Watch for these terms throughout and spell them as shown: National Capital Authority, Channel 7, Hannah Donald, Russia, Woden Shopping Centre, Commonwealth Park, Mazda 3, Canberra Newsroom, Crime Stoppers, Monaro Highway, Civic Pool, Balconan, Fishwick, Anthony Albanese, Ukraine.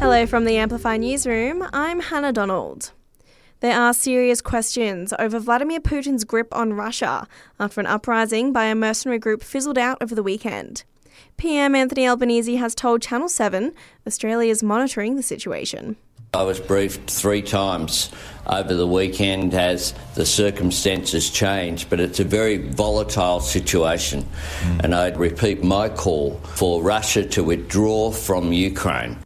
Hello from the Amplify Newsroom, I'm Hannah Donald. There are serious questions over Vladimir Putin's grip on Russia after an uprising by a mercenary group fizzled out over the weekend. PM Anthony Albanese has told Channel 7 Australia is monitoring the situation. I was briefed 3 times over the weekend as the circumstances changed, but it's a very volatile situation. And I'd repeat my call for Russia to withdraw from Ukraine.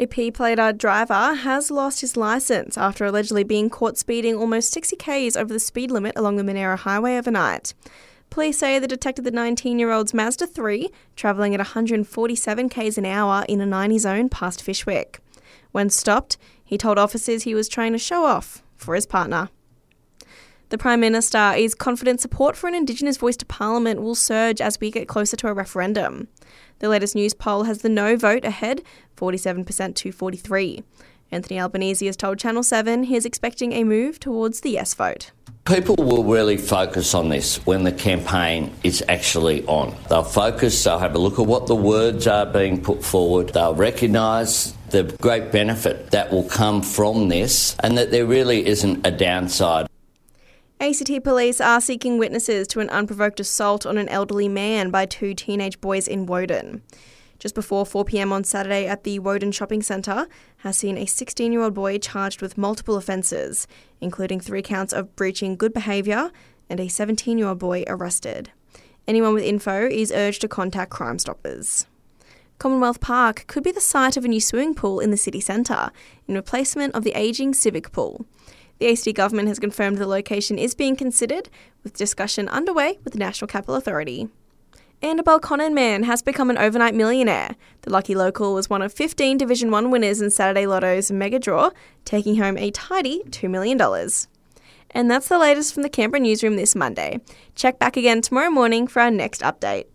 A P-plater driver has lost his licence after allegedly being caught speeding almost 60km over the speed limit along the Monaro Highway overnight. Police say they detected the 19-year-old's Mazda 3 travelling at 147km an hour in a 90 zone past Fishwick. When stopped, he told officers he was trying to show off for his partner. The Prime Minister is confident support for an Indigenous voice to Parliament will surge as we get closer to a referendum. The latest news poll has the no vote ahead, 47% to 43%. Anthony Albanese has told Channel 7 he is expecting a move towards the yes vote. People will really focus on this when the campaign is actually on. They'll focus, they'll have a look at what the words are being put forward, they'll recognise the great benefit that will come from this and that there really isn't a downside. ACT police are seeking witnesses to an unprovoked assault on an elderly man by 2 teenage boys in Woden. Just before 4pm on Saturday at the Woden Shopping Centre has seen a 16-year-old boy charged with multiple offences, including 3 counts of breaching good behaviour and a 17-year-old boy arrested. Anyone with info is urged to contact Crime Stoppers. Commonwealth Park could be the site of a new swimming pool in the city centre in replacement of the ageing Civic Pool. The ACT government has confirmed the location is being considered, with discussion underway with the National Capital Authority. And a Balconan man has become an overnight millionaire. The lucky local was one of 15 Division 1 winners in Saturday Lotto's mega draw, taking home a tidy $2 million. And that's the latest from the Canberra Newsroom this Monday. Check back again tomorrow morning for our next update.